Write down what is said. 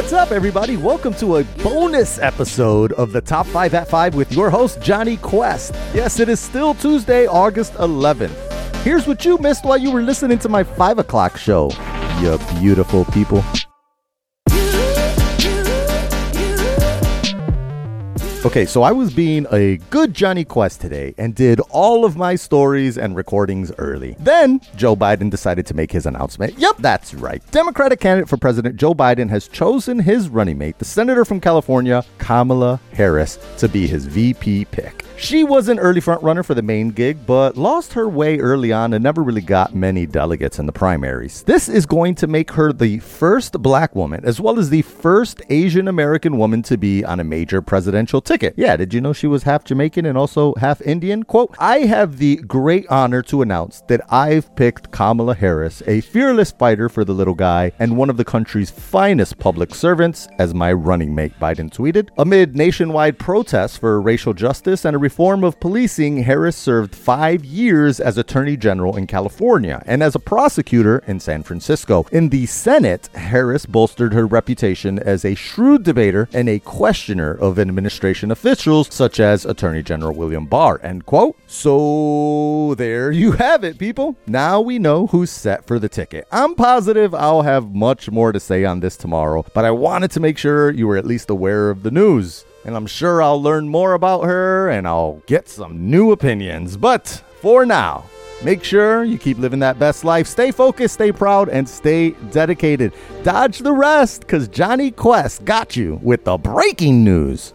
What's up, everybody? Welcome to a bonus episode of the Top 5 at 5 with your host, Johnny Quest. Yes, it is still Tuesday, August 11th. Here's what you missed while you were listening to my 5 o'clock show, you beautiful people. Okay, so I was being a good Johnny Quest today and did all of my stories and recordings early. Then Joe Biden decided to make his announcement. Yep, that's right. Democratic candidate for president Joe Biden has chosen his running mate, the senator from California, Kamala Harris, to be his VP pick. She was an early frontrunner for the main gig, but lost her way early on and never really got many delegates in the primaries. This is going to make her the first black woman, as well as the first Asian American woman to be on a major presidential ticket. Yeah, did you know she was half Jamaican and also half Indian? Quote, I have the great honor to announce that I've picked Kamala Harris, a fearless fighter for the little guy and one of the country's finest public servants, as my running mate, Biden tweeted. Amid nationwide protests for racial justice and a reform of policing, Harris served 5 years as Attorney General in California and as a prosecutor in San Francisco. In the Senate, Harris bolstered her reputation as a shrewd debater and a questioner of administration officials such as Attorney General William Barr, end quote. So there you have it, people. Now we know who's set for the ticket. I'm positive I'll have much more to say on this tomorrow, but I wanted to make sure you were at least aware of the news. And I'm sure I'll learn more about her and I'll get some new opinions. But for now, make sure you keep living that best life. Stay focused, stay proud, and stay dedicated. Dodge the rest, because Johnny Quest got you with the breaking news.